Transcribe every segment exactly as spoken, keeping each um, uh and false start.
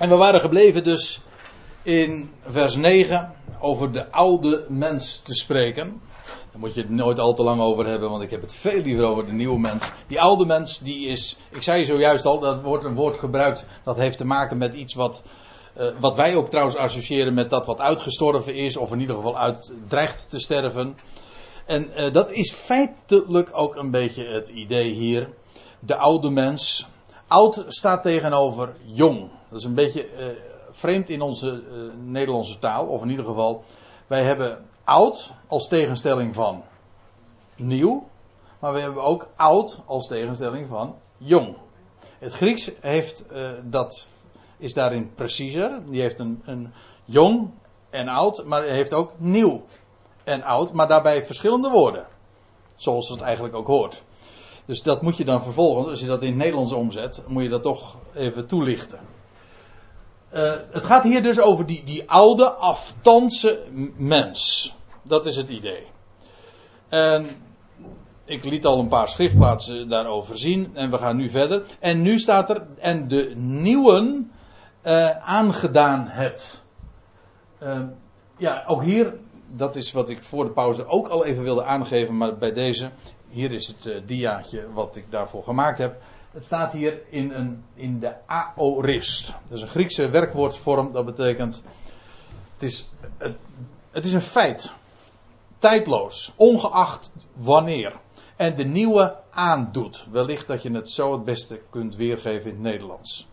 En we waren gebleven dus in vers negen over de oude mens te spreken. Daar moet je het nooit al te lang over hebben, want ik heb het veel liever over de nieuwe mens. Die oude mens, die is, ik zei zojuist al, dat wordt een woord gebruikt dat heeft te maken met iets wat, uh, wat wij ook trouwens associëren met dat wat uitgestorven is, of in ieder geval uit dreigt te sterven. En uh, dat is feitelijk ook een beetje het idee hier. De oude mens. Oud staat tegenover jong. Dat is een beetje uh, vreemd in onze uh, Nederlandse taal. Of in ieder geval, wij hebben oud als tegenstelling van nieuw. Maar we hebben ook oud als tegenstelling van jong. Het Grieks heeft, uh, dat is daarin preciezer. Die heeft een, een jong en oud, maar heeft ook nieuw en oud. Maar daarbij verschillende woorden. Zoals het eigenlijk ook hoort. Dus dat moet je dan vervolgens, als je dat in het Nederlands omzet, moet je dat toch even toelichten. Uh, het gaat hier dus over die, die oude, aftandse mens. Dat is het idee. En ik liet al een paar schriftplaatsen daarover zien en we gaan nu verder. En nu staat er, en de nieuwen uh, aangedaan hebt. Uh, ja, ook hier, dat is wat ik voor de pauze ook al even wilde aangeven, maar bij deze... Hier is het uh, diaatje wat ik daarvoor gemaakt heb. Het staat hier in, een, in de aorist. Dat is een Griekse werkwoordvorm. Dat betekent... Het is, het, het is een feit. Tijdloos. Ongeacht wanneer. En de nieuwe aandoet. Wellicht dat je het zo het beste kunt weergeven in het Nederlands.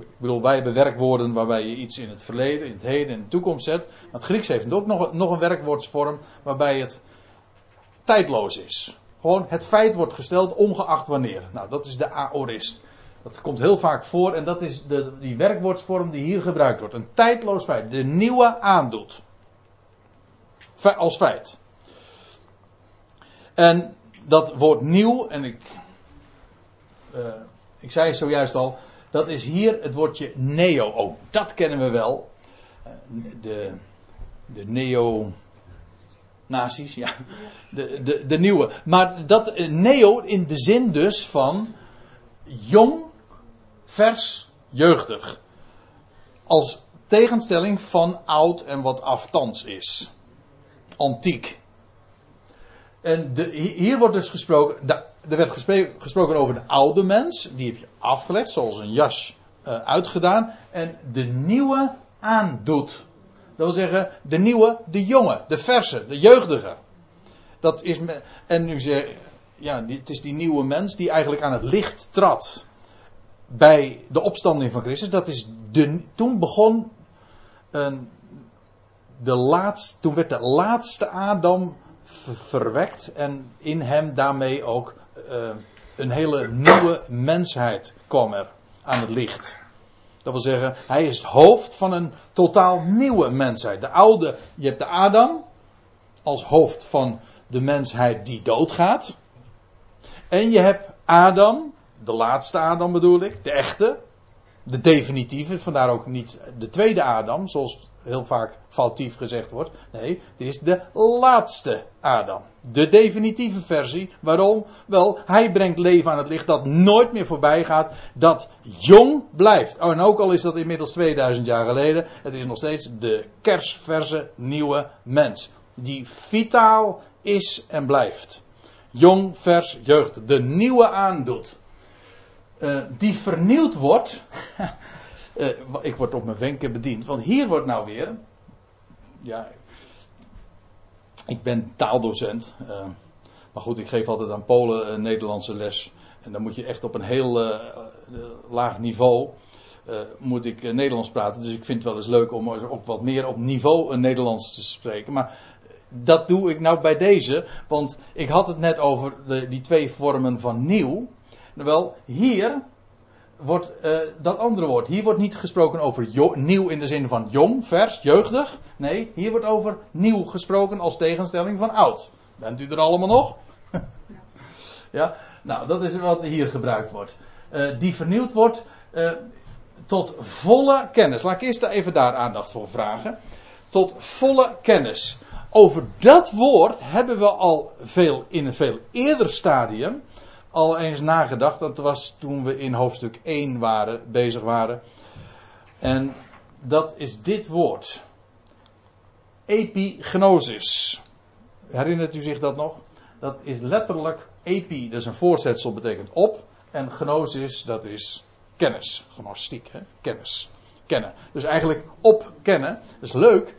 Ik bedoel, wij hebben werkwoorden waarbij je iets in het verleden, in het heden, in de toekomst zet. Maar het Grieks heeft ook nog, nog een werkwoordsvorm waarbij het tijdloos is. Gewoon het feit wordt gesteld ongeacht wanneer. Nou, dat is de aorist. Dat komt heel vaak voor en dat is de, die werkwoordsvorm die hier gebruikt wordt. Een tijdloos feit. De nieuwe aandoet. Fe- als feit. En dat woord nieuw, en ik, uh, ik zei zojuist al, dat is hier het woordje neo. Ook dat kennen we wel. De, de neo... Nazi's, ja. De, de, de nieuwe. Maar dat neo in de zin dus van jong, vers, jeugdig. Als tegenstelling van oud en wat afstands is. Antiek. En de, hier wordt dus gesproken, de, er werd gesproken, gesproken over de oude mens. Die heb je afgelegd, zoals een jas uh, uitgedaan. En de nieuwe aandoet. Dat wil zeggen, de nieuwe, de jonge, de verse, de jeugdige. Dat is me, en nu zeg ja, het is die nieuwe mens die eigenlijk aan het licht trad bij de opstanding van Christus. Dat is de, toen begon een, de laatste, toen werd de laatste Adam ver, verwekt en in hem daarmee ook uh, een hele nieuwe mensheid kwam er aan het licht. Dat wil zeggen, hij is het hoofd van een totaal nieuwe mensheid. De oude, je hebt de Adam als hoofd van de mensheid die doodgaat. En je hebt Adam, de laatste Adam bedoel ik, de echte, de definitieve. Vandaar ook niet de tweede Adam, zoals heel vaak foutief gezegd wordt. Nee, het is de laatste Adam. De definitieve versie. Waarom? Wel, hij brengt leven aan het licht dat nooit meer voorbij gaat. Dat jong blijft. Oh, en ook al is dat inmiddels tweeduizend jaar geleden. Het is nog steeds de kersverse nieuwe mens. Die vitaal is en blijft. Jong, vers, jeugd. De nieuwe aandoet. Uh, die vernieuwd wordt... Uh, ik word op mijn wenken bediend. Want hier wordt nou weer... Ja... Ik ben taaldocent. Uh, maar goed, ik geef altijd aan Polen uh, Nederlandse les. En dan moet je echt op een heel uh, uh, laag niveau... Uh, moet ik uh, Nederlands praten. Dus ik vind het wel eens leuk om op wat meer op niveau uh, Nederlands te spreken. Maar dat doe ik nou bij deze. Want ik had het net over de, die twee vormen van nieuw. Wel, hier... wordt uh, dat andere woord. Hier wordt niet gesproken over jo- nieuw in de zin van jong, vers, jeugdig. Nee, hier wordt over nieuw gesproken als tegenstelling van oud. Bent u er allemaal nog? Ja, nou dat is wat hier gebruikt wordt. Uh, die vernieuwd wordt uh, tot volle kennis. Laat ik eerst even daar aandacht voor vragen. Tot volle kennis. Over dat woord hebben we al veel in een veel eerder stadium... al eens nagedacht. Dat was toen we in hoofdstuk één waren, bezig waren. En dat is dit woord. Epignosis. Herinnert u zich dat nog? Dat is letterlijk epi, dat is een voorzetsel, betekent op. En gnosis, dat is kennis. Gnostiek, hè? Kennis. Kennen. Dus eigenlijk op kennen. Dat is leuk.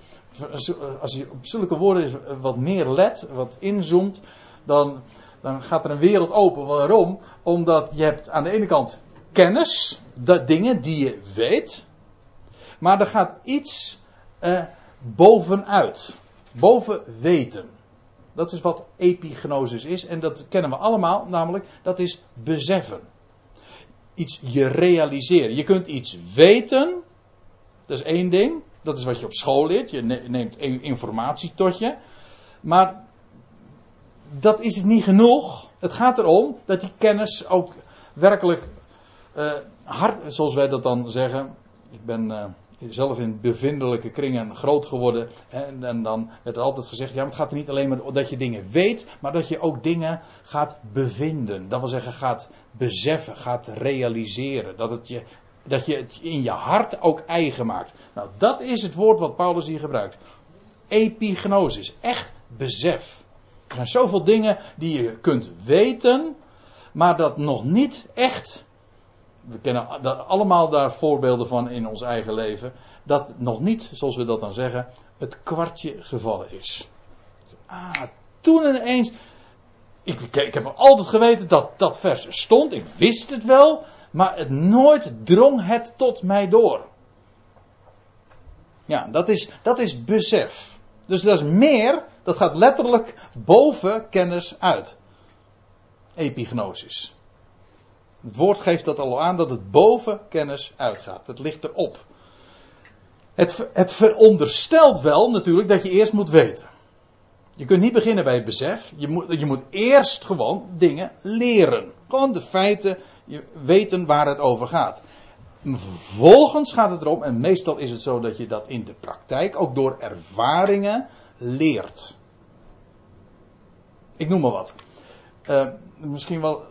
Als je op zulke woorden wat meer let, wat inzoomt, dan, dan gaat er een wereld open. Waarom? Omdat je hebt aan de ene kant kennis, dat dingen die je weet, maar er gaat iets eh, bovenuit. Boven weten. Dat is wat epignosis is en dat kennen we allemaal, namelijk dat is beseffen. Iets je realiseren. Je kunt iets weten, dat is één ding. Dat is wat je op school leert. Je neemt informatie tot je. Maar dat is niet genoeg. Het gaat erom dat die kennis ook werkelijk uh, hard, zoals wij dat dan zeggen. Ik ben uh, zelf in bevindelijke kringen groot geworden. En, en dan werd er altijd gezegd, ja, maar het gaat er niet alleen maar om dat je dingen weet, maar dat je ook dingen gaat bevinden. Dat wil zeggen, gaat beseffen, gaat realiseren. Dat het je... Dat je het in je hart ook eigen maakt. Nou, dat is het woord wat Paulus hier gebruikt. Epignosis. Echt besef. Er zijn zoveel dingen die je kunt weten, maar dat nog niet echt. We kennen allemaal daar voorbeelden van in ons eigen leven. Dat nog niet, zoals we dat dan zeggen, het kwartje gevallen is. Ah, toen ineens. Ik, ik heb altijd geweten dat dat vers stond. Ik wist het wel. Maar het nooit drong het tot mij door. Ja, dat is, dat is besef. Dus dat is meer, dat gaat letterlijk boven kennis uit. Epignosis. Het woord geeft dat al aan dat het boven kennis uitgaat. Het ligt erop. Het, het veronderstelt wel natuurlijk dat je eerst moet weten. Je kunt niet beginnen bij het besef. Je moet, je moet eerst gewoon dingen leren. Gewoon de feiten Je weten waar het over gaat. Vervolgens gaat het erom, en meestal is het zo dat je dat in de praktijk ook door ervaringen leert. Ik noem maar wat. Uh, misschien wel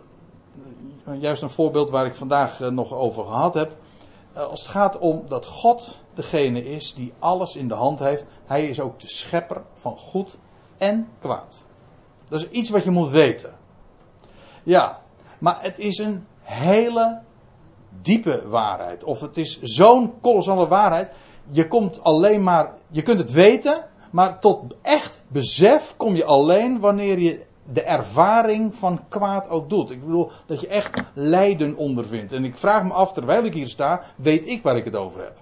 uh, juist een voorbeeld waar ik vandaag uh, nog over gehad heb. Uh, als het gaat om dat God degene is die alles in de hand heeft. Hij is ook de schepper van goed en kwaad. Dat is iets wat je moet weten. Ja, maar het is een hele diepe waarheid. Of het is zo'n kolossale waarheid. Je komt alleen maar. Je kunt het weten. Maar tot echt besef kom je alleen wanneer je de ervaring van kwaad ook doet. Ik bedoel dat je echt lijden ondervindt. En ik vraag me af, terwijl ik hier sta, weet ik waar ik het over heb.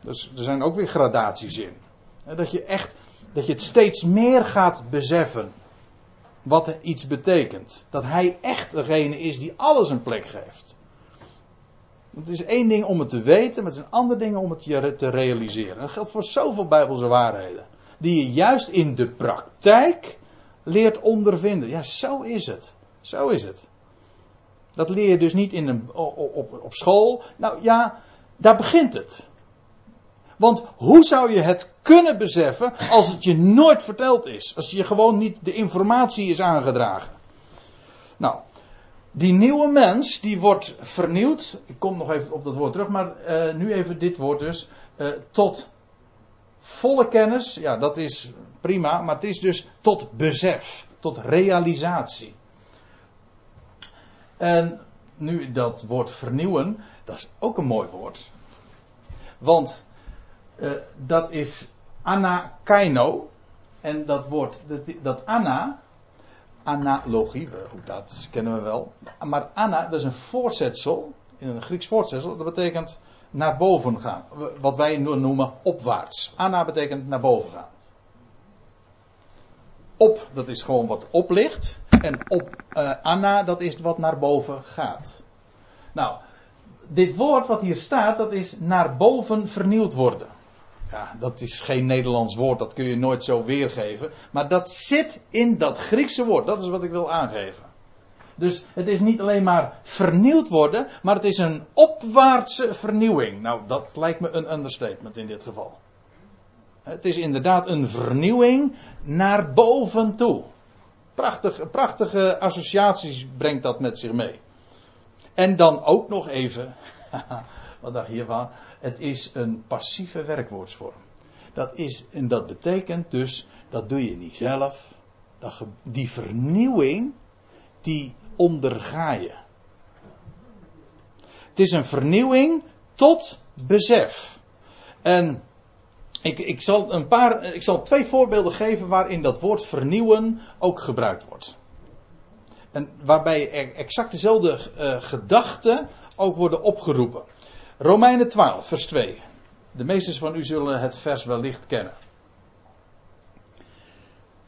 Dus er zijn ook weer gradaties in. Dat je echt. Dat je het steeds meer gaat beseffen. Wat iets betekent. Dat hij echt degene is die alles een plek geeft. Het is één ding om het te weten. Maar het is een ander ding om het je te realiseren. Dat geldt voor zoveel bijbelse waarheden. Die je juist in de praktijk leert ondervinden. Ja, zo is het. Zo is het. Dat leer je dus niet in een, op, op school. Nou ja, daar begint het. Want hoe zou je het kunnen beseffen als het je nooit verteld is? Als je gewoon niet de informatie is aangedragen. Nou, die nieuwe mens die wordt vernieuwd. Ik kom nog even op dat woord terug, maar uh, nu even dit woord dus. Uh, tot volle kennis. Ja, dat is prima, maar het is dus tot besef. Tot realisatie. En nu dat woord vernieuwen, dat is ook een mooi woord. Want... Uh, dat is anakaino. En dat woord, dat, dat ana, analogie, goed, dat kennen we wel. Maar ana, dat is een voorzetsel, een Grieks voorzetsel, dat betekent naar boven gaan. Wat wij nu noemen opwaarts. Ana betekent naar boven gaan. Op, dat is gewoon wat op ligt. En op, uh, ana, dat is wat naar boven gaat. Nou, dit woord wat hier staat, dat is naar boven vernieuwd worden. Ja, dat is geen Nederlands woord, dat kun je nooit zo weergeven. Maar dat zit in dat Griekse woord, dat is wat ik wil aangeven. Dus het is niet alleen maar vernieuwd worden, maar het is een opwaartse vernieuwing. Nou, dat lijkt me een understatement in dit geval. Het is inderdaad een vernieuwing naar boven toe. Prachtige, prachtige associaties brengt dat met zich mee. En dan ook nog even wat dacht hiervan? Het is een passieve werkwoordsvorm. Dat is, en dat betekent dus, dat doe je niet zelf. Dat, die vernieuwing, die onderga je. Het is een vernieuwing tot besef. En ik, ik, zal een paar, ik zal twee voorbeelden geven waarin dat woord vernieuwen ook gebruikt wordt. En waarbij exact dezelfde uh, gedachten ook worden opgeroepen. Romeinen twaalf, vers twee. De meesters van u zullen het vers wellicht kennen.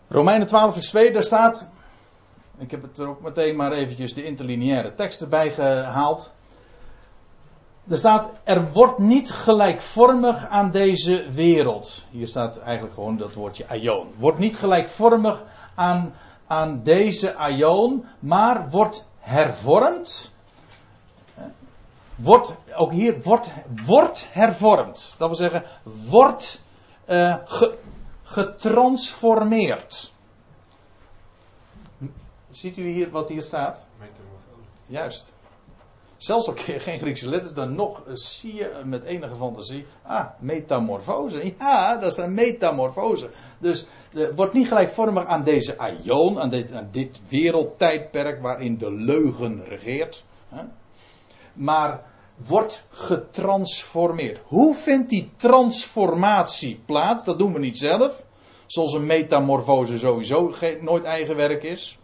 Romeinen twaalf, vers twee, daar staat... Ik heb het er ook meteen maar eventjes de interlineaire tekst erbij gehaald. Er staat, er wordt niet gelijkvormig aan deze wereld. Hier staat eigenlijk gewoon dat woordje aion. Wordt niet gelijkvormig aan, aan deze aion, maar wordt hervormd. Wordt, ook hier, wordt, wordt hervormd. Dat wil zeggen, wordt uh, ge, getransformeerd. Ziet u hier wat hier staat? Juist. Zelfs ook geen Griekse letters, dan nog zie je met enige fantasie. Ah, metamorfose. Ja, dat is een metamorfose. Dus de, wordt niet gelijkvormig aan deze aion, aan dit, aan dit wereldtijdperk waarin de leugen regeert. Hè? Maar wordt getransformeerd. Hoe vindt die transformatie plaats? Dat doen we niet zelf. Zoals een metamorfose sowieso geen, nooit eigen werk is.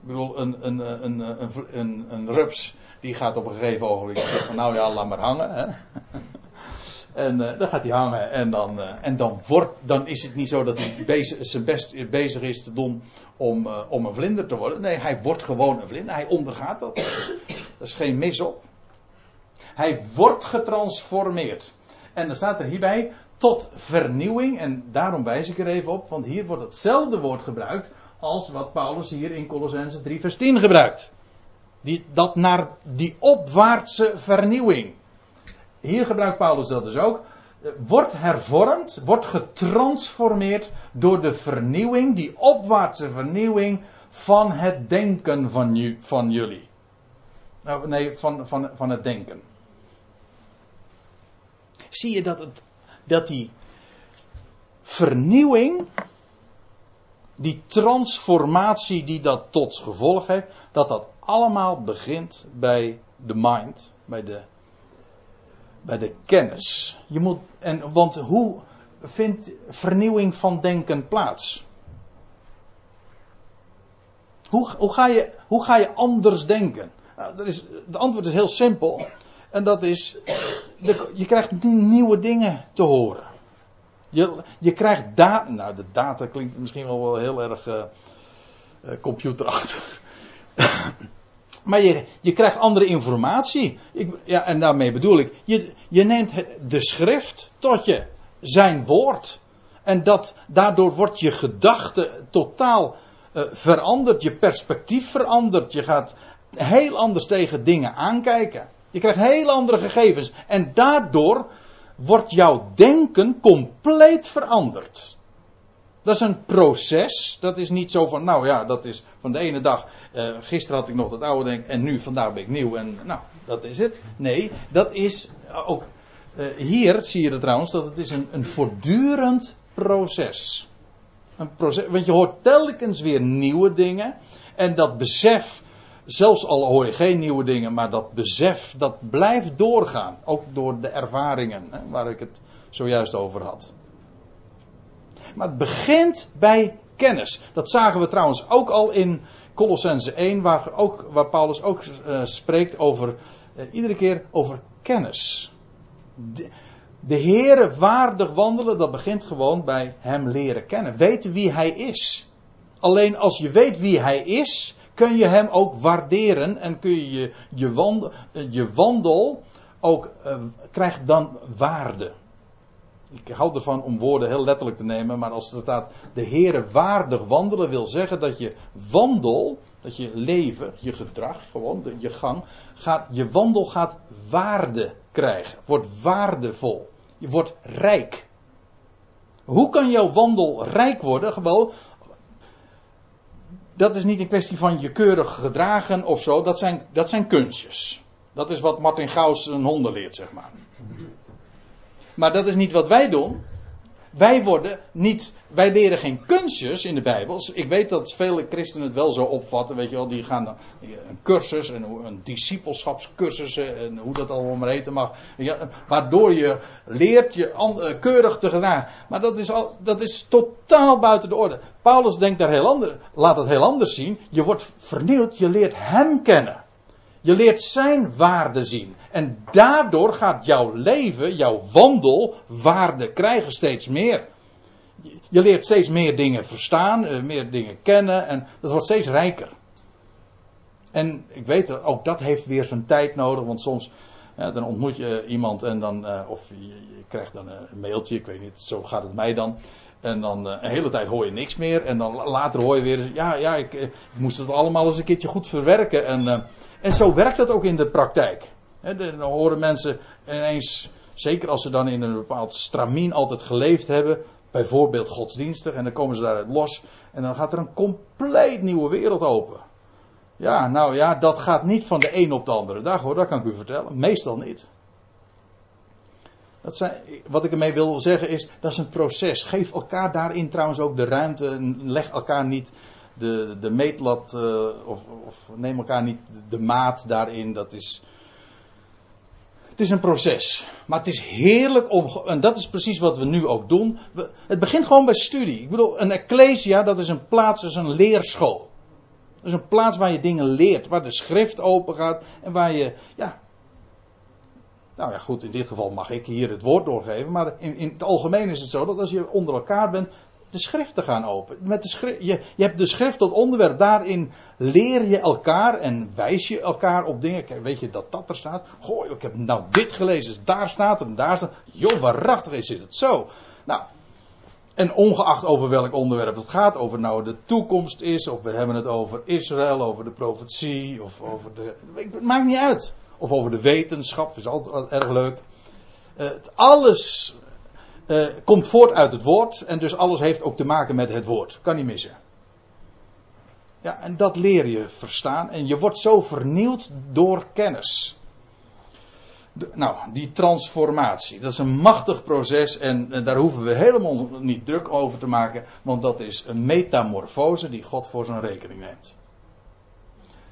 Ik bedoel, een, een, een, een, een, een rups... die gaat op een gegeven ogenblik zeggen van nou ja, laat maar hangen. Hè? En uh, dan gaat hij hangen. En, dan, uh, en dan, wordt, dan is het niet zo dat hij bezig, zijn best bezig is te doen om, uh, om een vlinder te worden. Nee, hij wordt gewoon een vlinder. Hij ondergaat dat. Dat is geen mis op. Hij wordt getransformeerd. En dan staat er hierbij tot vernieuwing. En daarom wijs ik er even op. Want hier wordt hetzelfde woord gebruikt als wat Paulus hier in Kolossenzen drie vers tien gebruikt. Die, dat naar die opwaartse vernieuwing. Hier gebruikt Paulus dat dus ook. Wordt hervormd, wordt getransformeerd door de vernieuwing, die opwaartse vernieuwing van het denken van, van jullie. Nou, nee, van, van, van het denken. Zie je dat, het, dat die vernieuwing... die transformatie die dat tot gevolg heeft, dat dat allemaal begint bij de mind, bij de, bij de kennis. Je moet, en, want hoe vindt vernieuwing van denken plaats? Hoe, hoe, ga je, hoe ga je anders denken? Nou, dat is, de antwoord is heel simpel. En dat is, de, je krijgt nieuwe dingen te horen. Je, je krijgt data... Nou, de data klinkt misschien wel, wel heel erg uh, computerachtig. Maar je, je krijgt andere informatie. Ik, ja, en daarmee bedoel ik... Je, je neemt de schrift tot je. Zijn woord. En dat, daardoor wordt je gedachte totaal uh, veranderd. Je perspectief verandert. Je gaat heel anders tegen dingen aankijken. Je krijgt heel andere gegevens. En daardoor... wordt jouw denken compleet veranderd. Dat is een proces. Dat is niet zo van, nou ja, dat is van de ene dag... Uh, gisteren had ik nog dat oude denken... en nu, vandaag ben ik nieuw en nou, dat is het. Nee, dat is ook... Uh, hier zie je dat trouwens, dat het is een, een voortdurend proces. Een proces. Want je hoort telkens weer nieuwe dingen... en dat besef... zelfs al hoor je geen nieuwe dingen, maar dat besef, dat blijft doorgaan. Ook door de ervaringen, hè, waar ik het zojuist over had. Maar het begint bij kennis. Dat zagen we trouwens ook al in Kolossenzen één, waar, ook, waar Paulus ook uh, spreekt over, uh, iedere keer over kennis. De, de Heere waardig wandelen, dat begint gewoon bij hem leren kennen. Weten wie hij is. Alleen als je weet wie hij is... kun je hem ook waarderen en kun je je, je, wandel, je wandel ook uh, krijgt dan waarde. Ik hou ervan om woorden heel letterlijk te nemen, maar als er staat de Heere waardig wandelen, wil zeggen dat je wandel, dat je leven, je gedrag, gewoon de, je gang, gaat, je wandel gaat waarde krijgen, wordt waardevol, je wordt rijk. Hoe kan jouw wandel rijk worden? Gewoon. Dat is niet een kwestie van je keurig gedragen of zo. Dat zijn, dat zijn kunstjes. Dat is wat Martin Gauss zijn honden leert, zeg maar. Maar dat is niet wat wij doen. Wij worden niet, wij leren geen kunstjes in de Bijbel. Ik weet dat vele christenen het wel zo opvatten, weet je wel, die gaan een cursus, een, een discipelschapscursus en hoe dat allemaal maar heten mag, ja, waardoor je leert je an, keurig te gedragen. Maar dat is, al, dat is totaal buiten de orde. Paulus denkt daar heel anders, laat het heel anders zien. Je wordt vernield, je leert hem kennen. Je leert zijn waarde zien. En daardoor gaat jouw leven, jouw wandel, waarde krijgen steeds meer. Je leert steeds meer dingen verstaan, meer dingen kennen. En dat wordt steeds rijker. En ik weet, ook dat heeft weer zijn tijd nodig. Want soms, ja, dan ontmoet je iemand en dan, uh, of je, je krijgt dan een mailtje. Ik weet niet, zo gaat het mij dan. En dan uh, een hele tijd hoor je niks meer. En dan later hoor je weer, ja, ja, ik, ik moest het allemaal eens een keertje goed verwerken. En... Uh, En zo werkt dat ook in de praktijk. He, dan horen mensen ineens, zeker als ze dan in een bepaald stramien altijd geleefd hebben, bijvoorbeeld godsdienstig, en dan komen ze daaruit los, en dan gaat er een compleet nieuwe wereld open. Ja, nou ja, dat gaat niet van de een op de andere dag hoor, dat kan ik u vertellen. Meestal niet. Dat zijn, wat ik ermee wil zeggen is, dat is een proces. Geef elkaar daarin trouwens ook de ruimte, en leg elkaar niet... De, de meetlat, uh, of, of neem elkaar niet de maat daarin, dat is... Het is een proces. Maar het is heerlijk om... En dat is precies wat we nu ook doen. We, het begint gewoon bij studie. Ik bedoel, een ecclesia, dat is een plaats, dat is een leerschool. Dat is een plaats waar je dingen leert, waar de schrift open gaat en waar je... Ja, nou ja, goed, in dit geval mag ik hier het woord doorgeven, maar in, in het algemeen is het zo dat als je onder elkaar bent... De schriften gaan open. Met de schrift, je, je hebt de schrift tot onderwerp. Daarin leer je elkaar en wijs je elkaar op dingen. Kijk, weet je dat dat er staat? Goh, ik heb nou dit gelezen. Dus daar staat het en daar staat het. Joh, waarachtig is het zo. Nou, en ongeacht over welk onderwerp het gaat. Over nou de toekomst is. Of we hebben het over Israël. Over de profetie. Of over de... Het maakt niet uit. Of over de wetenschap. Is altijd erg leuk. Uh, het alles... Uh, komt voort uit het woord. En dus alles heeft ook te maken met het woord. Kan niet missen. Ja, en dat leer je verstaan. En je wordt zo vernieuwd door kennis. De, nou, die transformatie. Dat is een machtig proces. En, en daar hoeven we helemaal niet druk over te maken. Want dat is een metamorfose die God voor zijn rekening neemt.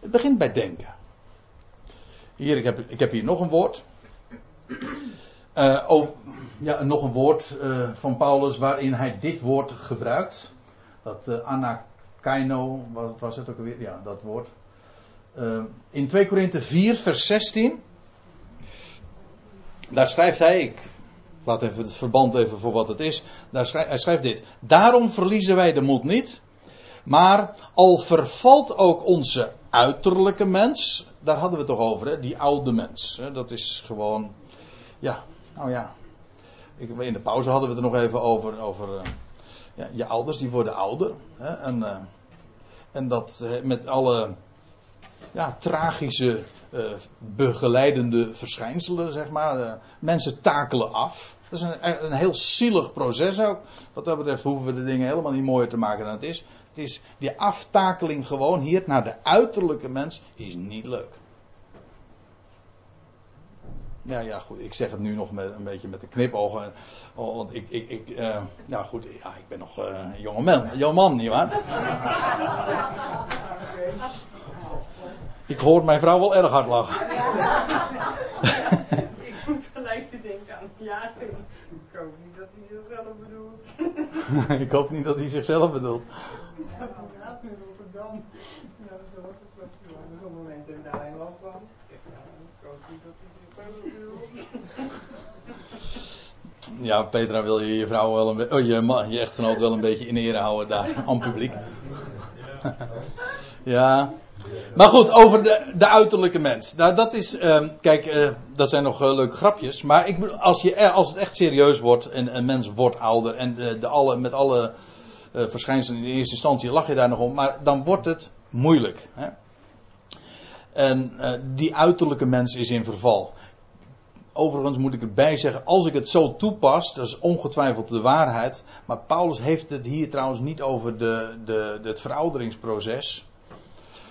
Het begint bij denken. Hier, ik heb, ik heb hier nog een woord. Uh, over, ja, nog een woord uh, van Paulus waarin hij dit woord gebruikt. Dat uh, anakaino, wat was het ook alweer? Ja, dat woord. Uh, in twee Korinthe vier, vers zestien. Daar schrijft hij, ik laat even het verband even voor wat het is. Daar schrijf, hij schrijft dit. Daarom verliezen wij de moed niet. Maar al vervalt ook onze uiterlijke mens. Daar hadden we het toch over, hè? Die oude mens. Hè? Dat is gewoon... Ja, nou ja. Ik, in de pauze hadden we het er nog even over. over uh, ja, je ouders, die worden ouder. Hè, en, uh, en dat uh, met alle ja, tragische uh, begeleidende verschijnselen, zeg maar. Uh, mensen takelen af. Dat is een, een heel zielig proces ook. Wat dat betreft hoeven we de dingen helemaal niet mooier te maken dan het is. Het is die aftakeling gewoon hier naar de uiterlijke mens is niet leuk. Ja, ja, goed. Ik zeg het nu nog met, een beetje met de knipogen. Want ik, ik, ik uh, nou goed, ja, ik ben nog uh, een jonge man, jonge man, nietwaar? Ik hoor mijn vrouw wel erg hard lachen. Ik moet gelijk te denken aan ja. Ik hoop niet dat hij zichzelf bedoelt. Ik hoop niet dat hij zichzelf bedoelt. Ik zat naast me in Rotterdam. Toen hadden ze horen gesproken. Sommige mensen hebben daar een last van. Ik zeg, nou, ik hoop niet dat hij ja, Petra, wil je je vrouw wel een beetje, oh, je, man, je echtgenoot wel een beetje in ere houden daar aan het publiek. Ja. Maar goed, over de, de uiterlijke mens. Nou, dat is, um, kijk, uh, dat zijn nog uh, leuke grapjes. Maar ik, als, je, als het echt serieus wordt en een mens wordt ouder en uh, de alle, met alle uh, verschijnselen in eerste instantie lach je daar nog om. Maar dan wordt het moeilijk. Hè? En uh, die uiterlijke mens is in verval. Overigens moet ik erbij zeggen, als ik het zo toepas, dat is ongetwijfeld de waarheid. Maar Paulus heeft het hier trouwens niet over de, de, het verouderingsproces.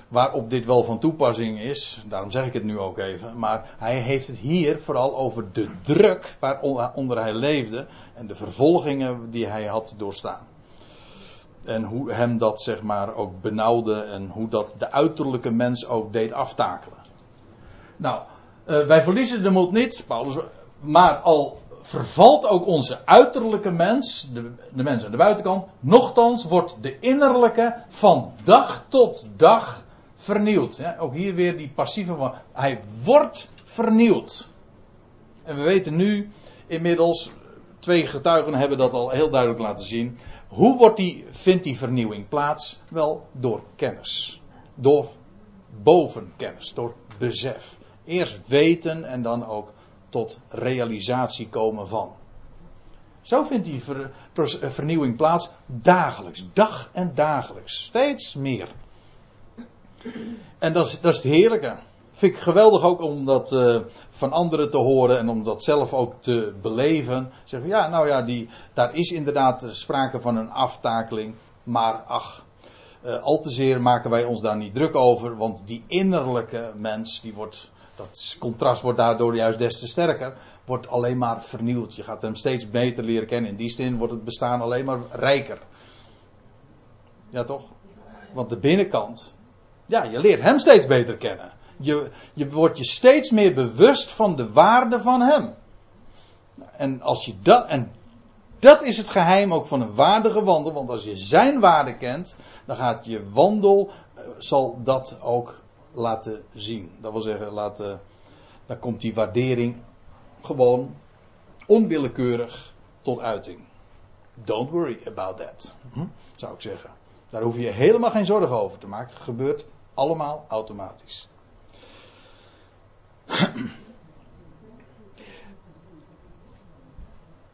waarop dit wel van toepassing is. Daarom zeg ik het nu ook even. Maar hij heeft het hier vooral over de druk waaronder hij leefde. En de vervolgingen die hij had doorstaan. En hoe hem dat zeg maar ook benauwde. En hoe dat de uiterlijke mens ook deed aftakelen. Nou, uh, wij verliezen de moed niet, Paulus. Maar al vervalt ook onze uiterlijke mens, de, de mens aan de buitenkant, nochtans wordt de innerlijke van dag tot dag vernieuwd. Ja, ook hier weer die passieve van, hij wordt vernieuwd. En we weten nu inmiddels, twee getuigen hebben dat al heel duidelijk laten zien. Hoe wordt die, vindt die vernieuwing plaats? Wel door kennis. Door bovenkennis, door besef. Eerst weten en dan ook tot realisatie komen van. Zo vindt die ver, ver, vernieuwing plaats dagelijks. Dag en dagelijks. Steeds meer. En dat is, dat is het heerlijke. Vind ik geweldig ook om dat uh, van anderen te horen. En om dat zelf ook te beleven. Zeg van ja, nou ja, die, daar is inderdaad sprake van een aftakeling. Maar ach, uh, al te zeer maken wij ons daar niet druk over. Want die innerlijke mens, die wordt... Dat contrast wordt daardoor juist des te sterker. Wordt alleen maar vernieuwd. Je gaat hem steeds beter leren kennen. In die zin wordt het bestaan alleen maar rijker. Ja, toch? Want de binnenkant... Ja, je leert hem steeds beter kennen. Je, je wordt je steeds meer bewust van de waarde van hem. En, als je dat, en dat is het geheim ook van een waardige wandel. Want als je zijn waarde kent... Dan gaat je wandel... Zal dat ook... laten zien. Dat wil zeggen, laten, dan komt die waardering gewoon onwillekeurig tot uiting. Don't worry about that, hm? zou ik zeggen. Daar hoef je je helemaal geen zorgen over te maken. Het gebeurt allemaal automatisch.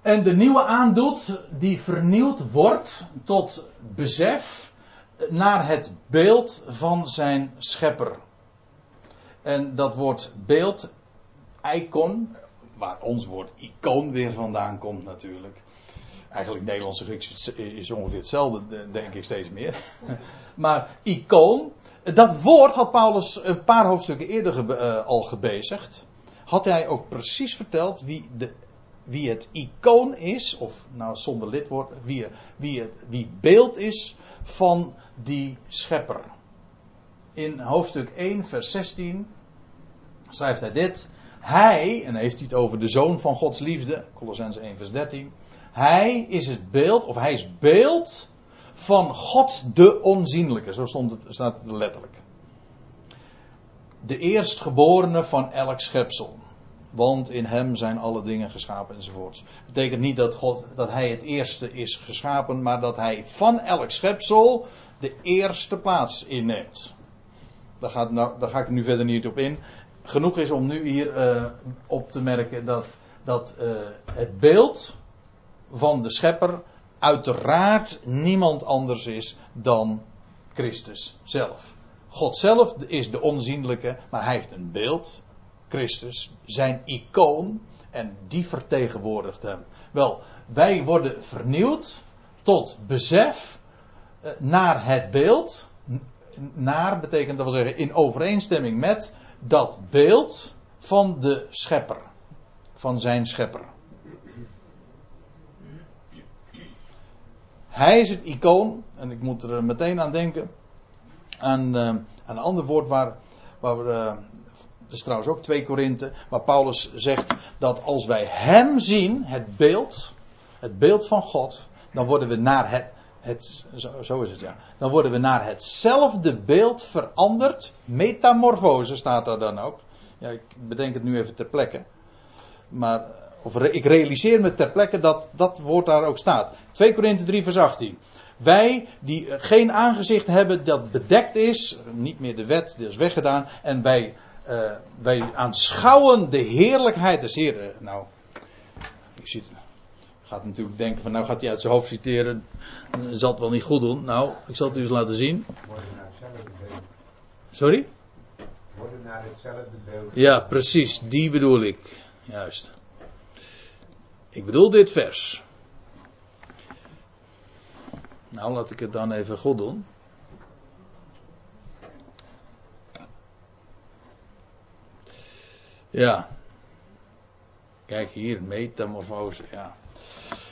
En de nieuwe aandoet, die vernieuwd wordt tot besef naar het beeld van zijn schepper. En dat woord beeld, icon, waar ons woord icoon weer vandaan komt natuurlijk. Eigenlijk Nederlands en Grieks is ongeveer hetzelfde, denk ik steeds meer. Maar icoon, dat woord had Paulus een paar hoofdstukken eerder ge- uh, al gebezigd. Had hij ook precies verteld wie, de, wie het icoon is, of nou zonder lidwoord, wie, wie, het, wie beeld is van die schepper. In hoofdstuk één vers zestien schrijft hij dit. Hij, en heeft hij het over de zoon van Gods liefde. Kolossenzen één vers dertien. Hij is het beeld, of hij is beeld van God de onzienlijke. Zo stond het, staat het letterlijk. De eerstgeborene van elk schepsel. Want in hem zijn alle dingen geschapen enzovoorts. Dat betekent niet dat, God, dat hij het eerste is geschapen. Maar dat hij van elk schepsel de eerste plaats inneemt. Daar, gaat, nou, daar ga ik nu verder niet op in. Genoeg is om nu hier uh, op te merken dat, dat uh, het beeld van de schepper uiteraard niemand anders is dan Christus zelf. God zelf is de onzienlijke, maar hij heeft een beeld... Christus, zijn icoon, en die vertegenwoordigt hem. Wel, wij worden vernieuwd tot besef naar het beeld. Naar betekent, dat wil zeggen, in overeenstemming met dat beeld van de schepper. Van zijn schepper. Hij is het icoon, en ik moet er meteen aan denken, aan, aan een ander woord waar, waar we... Dat is trouwens ook twee Korinthe, waar Paulus zegt dat als wij hem zien, het beeld, het beeld van God, dan worden we naar het, het zo, zo is het ja, dan worden we naar hetzelfde beeld veranderd, metamorfose staat daar dan ook. Ja, ik bedenk het nu even ter plekke, maar of re, ik realiseer me ter plekke dat dat woord daar ook staat. twee Korinthe drie vers achttien. Wij die geen aangezicht hebben dat bedekt is, niet meer de wet, die is weggedaan, en wij Uh, wij aanschouwen de heerlijkheid des Heeren. Nou, ik zie, gaat natuurlijk denken van, nou gaat hij uit zijn hoofd citeren, zal het wel niet goed doen. Nou, ik zal het u eens laten zien. Worden naar hetzelfde beeld. Sorry? Worden naar hetzelfde beeld. Ja, precies, die bedoel ik. Juist. Ik bedoel dit vers. Nou, laat ik het dan even goed doen. Ja. Kijk hier, metamorfose, ja.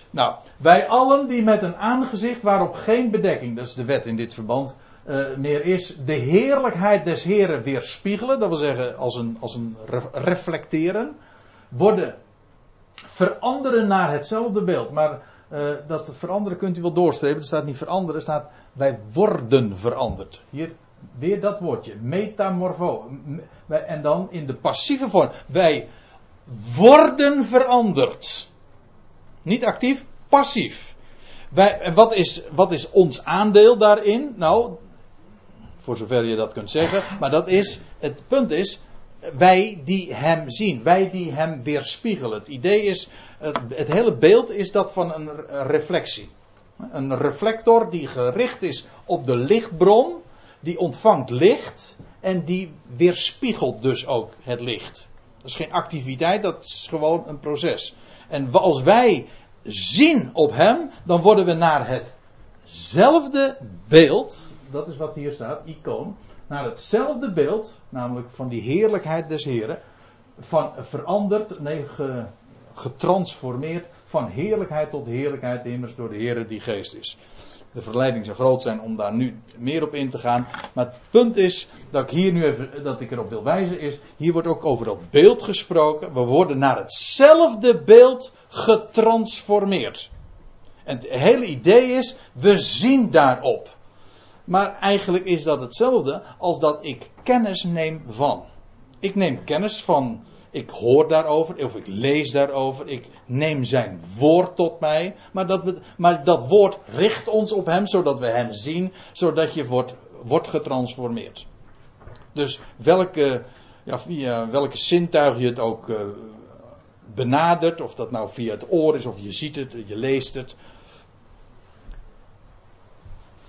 Nou, wij allen die met een aangezicht waarop geen bedekking, dat is de wet in dit verband, uh, meer is, de heerlijkheid des Heren weerspiegelen, dat wil zeggen als een, als een re- reflecteren, worden veranderen naar hetzelfde beeld. Maar uh, dat veranderen kunt u wel doorstrepen, er staat niet veranderen, er staat wij worden veranderd. Hier weer dat woordje, metamorfo. En dan in de passieve vorm, wij worden veranderd. Niet actief, passief. Wij, wat, is, wat is ons aandeel daarin? Nou, voor zover je dat kunt zeggen. Maar dat is, het punt is, wij die hem zien. Wij die hem weerspiegelen. Het idee is, het, het hele beeld is dat van een reflectie. Een reflector die gericht is op de lichtbron. Die ontvangt licht. En die weerspiegelt dus ook het licht. Dat is geen activiteit, dat is gewoon een proces. En als wij zien op hem, dan worden we naar hetzelfde beeld, dat is wat hier staat, icoon, naar hetzelfde beeld, namelijk van die heerlijkheid des Heren, van veranderd, nee, getransformeerd, van heerlijkheid tot heerlijkheid, immers door de Heren die geest is. De verleiding zou groot zijn om daar nu meer op in te gaan. Maar het punt is, dat ik hier nu even, dat ik erop wil wijzen is, hier wordt ook over dat beeld gesproken. We worden naar hetzelfde beeld getransformeerd. En het hele idee is, we zien daarop. Maar eigenlijk is dat hetzelfde als dat ik kennis neem van. Ik neem kennis van, ik hoor daarover, of ik lees daarover, ik neem zijn woord tot mij. Maar dat, maar dat woord richt ons op hem, zodat we hem zien, zodat je wordt, wordt getransformeerd. Dus welke, ja, via welke zintuig je het ook uh, benadert, of dat nou via het oor is, of je ziet het, je leest het.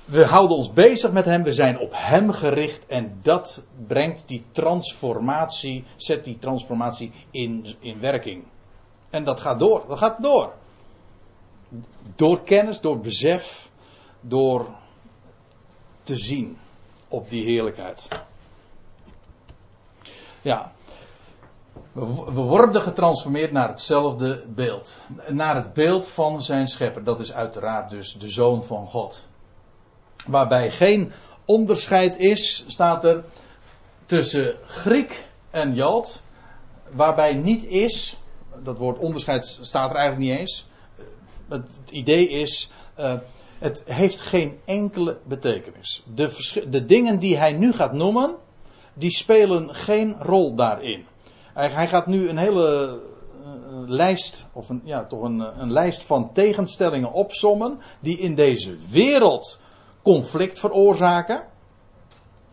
We houden ons bezig met hem, we zijn op hem gericht en dat brengt die transformatie, zet die transformatie in, in werking. En dat gaat door, dat gaat door. Door kennis, door besef, door te zien op die heerlijkheid. Ja, we worden getransformeerd naar hetzelfde beeld. Naar het beeld van zijn schepper, dat is uiteraard dus de Zoon van God. Waarbij geen onderscheid is, staat er, tussen Griek en Jood. Waarbij niet is, dat woord onderscheid staat er eigenlijk niet eens. Het idee is, uh, het heeft geen enkele betekenis. De, vers- de dingen die hij nu gaat noemen, die spelen geen rol daarin. Hij, hij gaat nu een hele uh, lijst, of een, ja, toch een, een lijst van tegenstellingen opsommen, die in deze wereld conflict veroorzaken,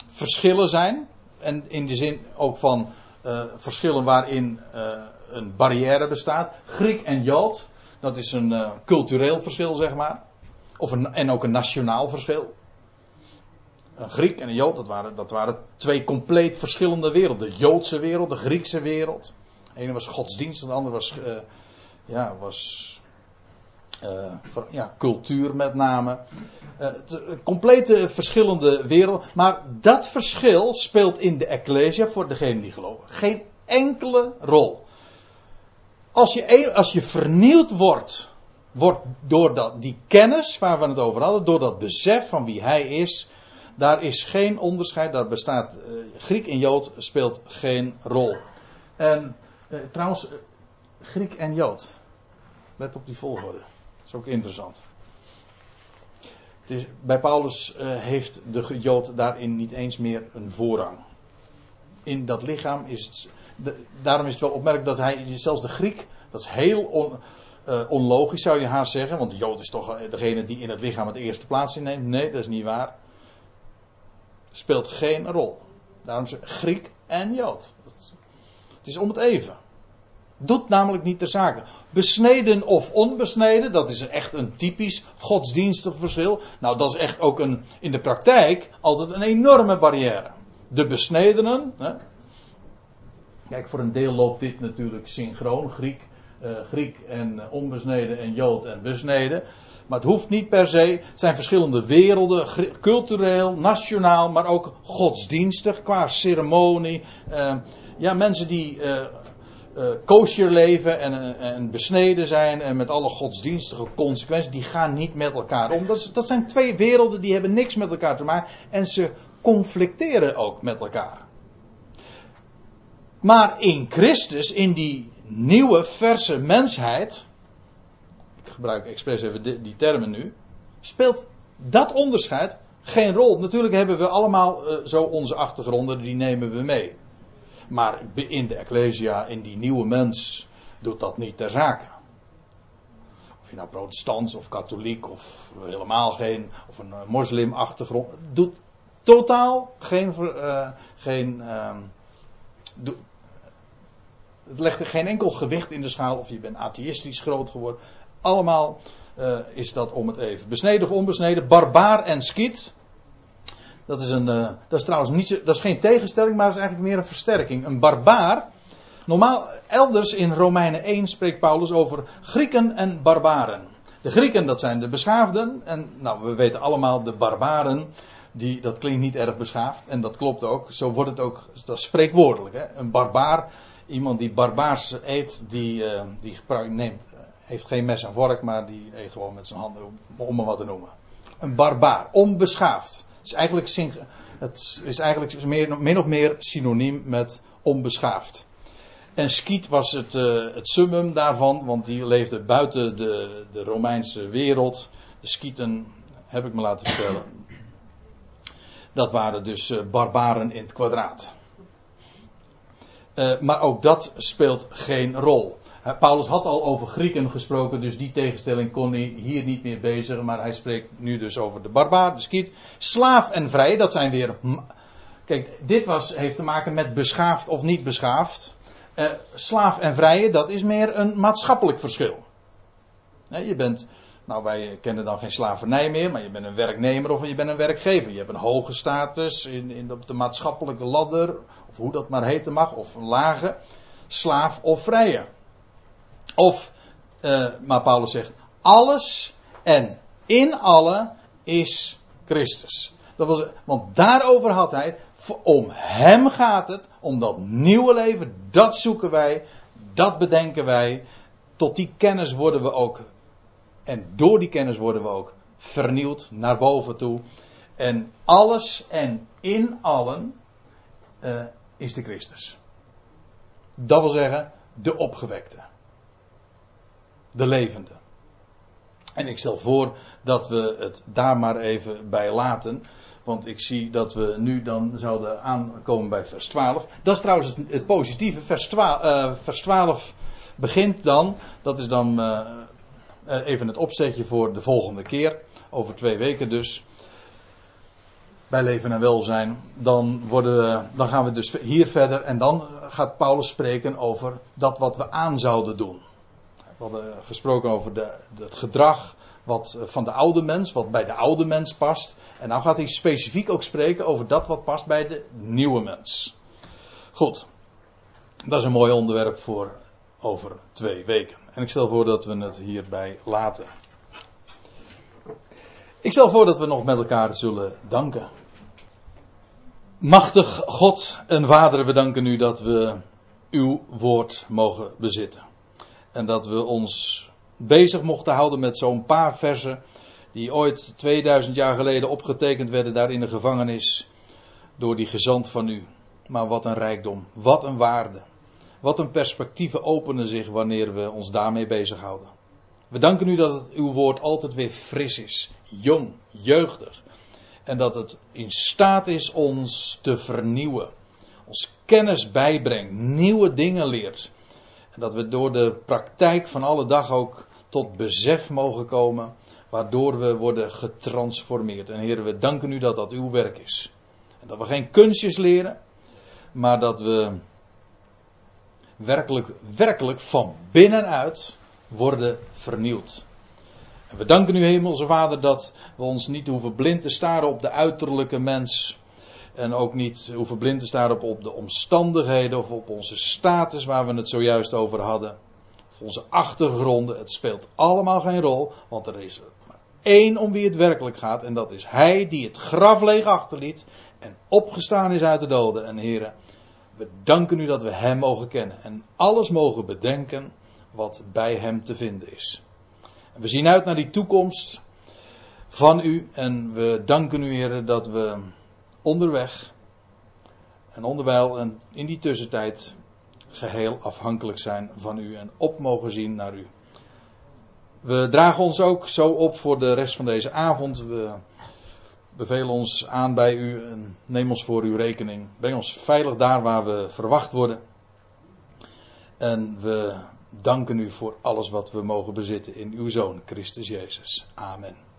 verschillen zijn, en in de zin ook van uh, verschillen waarin uh, een barrière bestaat. Griek en Jood, dat is een uh, cultureel verschil, zeg maar, of een, en ook een nationaal verschil. Een Griek en een Jood, dat waren, dat waren twee compleet verschillende werelden: de Joodse wereld, de Griekse wereld. De ene was godsdienst, de andere was, uh, ja, was. Uh, ja, cultuur met name. Uh, te, complete verschillende werelden. Maar dat verschil speelt in de Ecclesia, voor degenen die geloven, geen enkele rol. Als je, als je vernieuwd wordt, wordt door dat, die kennis waar we het over hadden, door dat besef van wie hij is, daar is geen onderscheid. Daar bestaat uh, Griek en Jood speelt geen rol. En uh, trouwens, uh, Griek en Jood. Let op die volgorde. Dat is ook interessant. Het is, bij Paulus uh, heeft de Jood daarin niet eens meer een voorrang. In dat lichaam is het... De, daarom is het wel opmerkelijk dat hij... Zelfs de Griek, dat is heel on, uh, onlogisch zou je haast zeggen. Want de Jood is toch degene die in het lichaam het eerste plaats inneemt. Nee, dat is niet waar. Speelt geen rol. Daarom is Griek en Jood. Het is om het even. Doet namelijk niet de zaken. Besneden of onbesneden, dat is echt een typisch godsdienstig verschil. Nou, dat is echt ook een, in de praktijk altijd een enorme barrière. De besnedenen. Hè? Kijk, voor een deel loopt dit natuurlijk synchroon. Griek, eh, Griek en onbesneden en Jood en besneden. Maar het hoeft niet per se. Het zijn verschillende werelden. Gr- cultureel, nationaal, maar ook godsdienstig. Qua ceremonie. Eh, ja, mensen die... Eh, uh, koosjer leven en, en besneden zijn en met alle godsdienstige consequenties, die gaan niet met elkaar om. Dat, is, dat zijn twee werelden die hebben niks met elkaar te maken en ze conflicteren ook met elkaar. Maar in Christus, in die nieuwe verse mensheid, ik gebruik expres even die, die termen nu, speelt dat onderscheid geen rol. Natuurlijk hebben we allemaal uh, zo onze achtergronden, die nemen we mee. Maar in de Ecclesia, in die nieuwe mens, doet dat niet ter zake. Of je nou protestants of katholiek of helemaal geen, of een moslimachtergrond, doet totaal geen, uh, geen uh, do, het legt er geen enkel gewicht in de schaal, of je bent atheïstisch groot geworden. Allemaal uh, is dat om het even. Besneden of onbesneden, barbaar en skiet. Dat is, een, uh, dat is trouwens niet, dat is geen tegenstelling, maar dat is eigenlijk meer een versterking. Een barbaar. Normaal, elders in Romeinen één spreekt Paulus over Grieken en barbaren. De Grieken, dat zijn de beschaafden. En nou, we weten allemaal, de barbaren, die, dat klinkt niet erg beschaafd. En dat klopt ook. Zo wordt het ook, dat is spreekwoordelijk. Hè? Een barbaar, iemand die barbaars eet, die, uh, die neemt, heeft geen mes en vork, maar die eet gewoon met zijn handen, om maar wat te noemen. Een barbaar, onbeschaafd. Het is eigenlijk, het is eigenlijk meer, min of meer synoniem met onbeschaafd. En skiet was het, uh, het summum daarvan, want die leefde buiten de, de Romeinse wereld. De skieten, heb ik me laten vertellen, dat waren dus uh, barbaren in het kwadraat. Uh, maar ook dat speelt geen rol. Uh, Paulus had al over Grieken gesproken, dus die tegenstelling kon hij hier niet meer bezigen. Maar hij spreekt nu dus over de barbaar, de skiet. Slaaf en vrij, dat zijn weer... Kijk, dit was, heeft te maken met beschaafd of niet beschaafd. Uh, slaaf en vrije, dat is meer een maatschappelijk verschil. Nee, je bent... Nou, wij kennen dan geen slavernij meer, maar je bent een werknemer of je bent een werkgever. Je hebt een hoge status in, in op de maatschappelijke ladder, of hoe dat maar heten mag, of een lage, slaaf of vrije. Of, uh, maar Paulus zegt, alles en in alle is Christus. Dat was, want daarover had hij, om hem gaat het, om dat nieuwe leven, dat zoeken wij, dat bedenken wij. Tot die kennis worden we ook En door die kennis worden we ook vernieuwd naar boven toe. En alles en in allen uh, is de Christus. Dat wil zeggen, de opgewekte. De levende. En ik stel voor dat we het daar maar even bij laten. Want ik zie dat we nu dan zouden aankomen bij vers twaalf. Dat is trouwens het, het positieve. Vers twaalf, uh, vers twaalf begint dan. Dat is dan... Uh, Even het opzetje voor de volgende keer. Over twee weken dus. Bij leven en welzijn. Dan, worden we, dan gaan we dus hier verder. En dan gaat Paulus spreken over dat wat we aan zouden doen. We hadden gesproken over de, het gedrag wat van de oude mens. Wat bij de oude mens past. En nou gaat hij specifiek ook spreken over dat wat past bij de nieuwe mens. Goed. Dat is een mooi onderwerp voor over twee weken. En ik stel voor dat we het hierbij laten. Ik stel voor dat we nog met elkaar zullen danken. Machtig God en Vader, we danken u dat we uw woord mogen bezitten. En dat we ons bezig mochten houden met zo'n paar versen die ooit tweeduizend jaar geleden opgetekend werden daar in de gevangenis door die gezant van u. Maar wat een rijkdom, wat een waarde. Wat een perspectieven openen zich wanneer we ons daarmee bezighouden. We danken u dat het, uw woord altijd weer fris is, jong, jeugdig. En dat het in staat is ons te vernieuwen. Ons kennis bijbrengt, nieuwe dingen leert. En dat we door de praktijk van alle dag ook tot besef mogen komen. Waardoor we worden getransformeerd. En Heer, we danken u dat dat uw werk is. En dat we geen kunstjes leren, maar dat we... Werkelijk, werkelijk van binnenuit worden vernieuwd. En we danken u, Hemelse Vader, dat we ons niet hoeven blind te staren op de uiterlijke mens. En ook niet hoeven blind te staren op de omstandigheden of op onze status waar we het zojuist over hadden. Of onze achtergronden. Het speelt allemaal geen rol, want er is maar één om wie het werkelijk gaat. En dat is hij die het graf leeg achterliet en opgestaan is uit de doden. En heren, We danken u dat we Hem mogen kennen en alles mogen bedenken wat bij Hem te vinden is. We zien uit naar die toekomst van u en we danken u, Heer, dat we onderweg en onderwijl en in die tussentijd geheel afhankelijk zijn van u en op mogen zien naar u. We dragen ons ook zo op voor de rest van deze avond. We bevelen ons aan bij u en neem ons voor uw rekening. Breng ons veilig daar waar we verwacht worden. En we danken u voor alles wat we mogen bezitten in uw Zoon, Christus Jezus. Amen.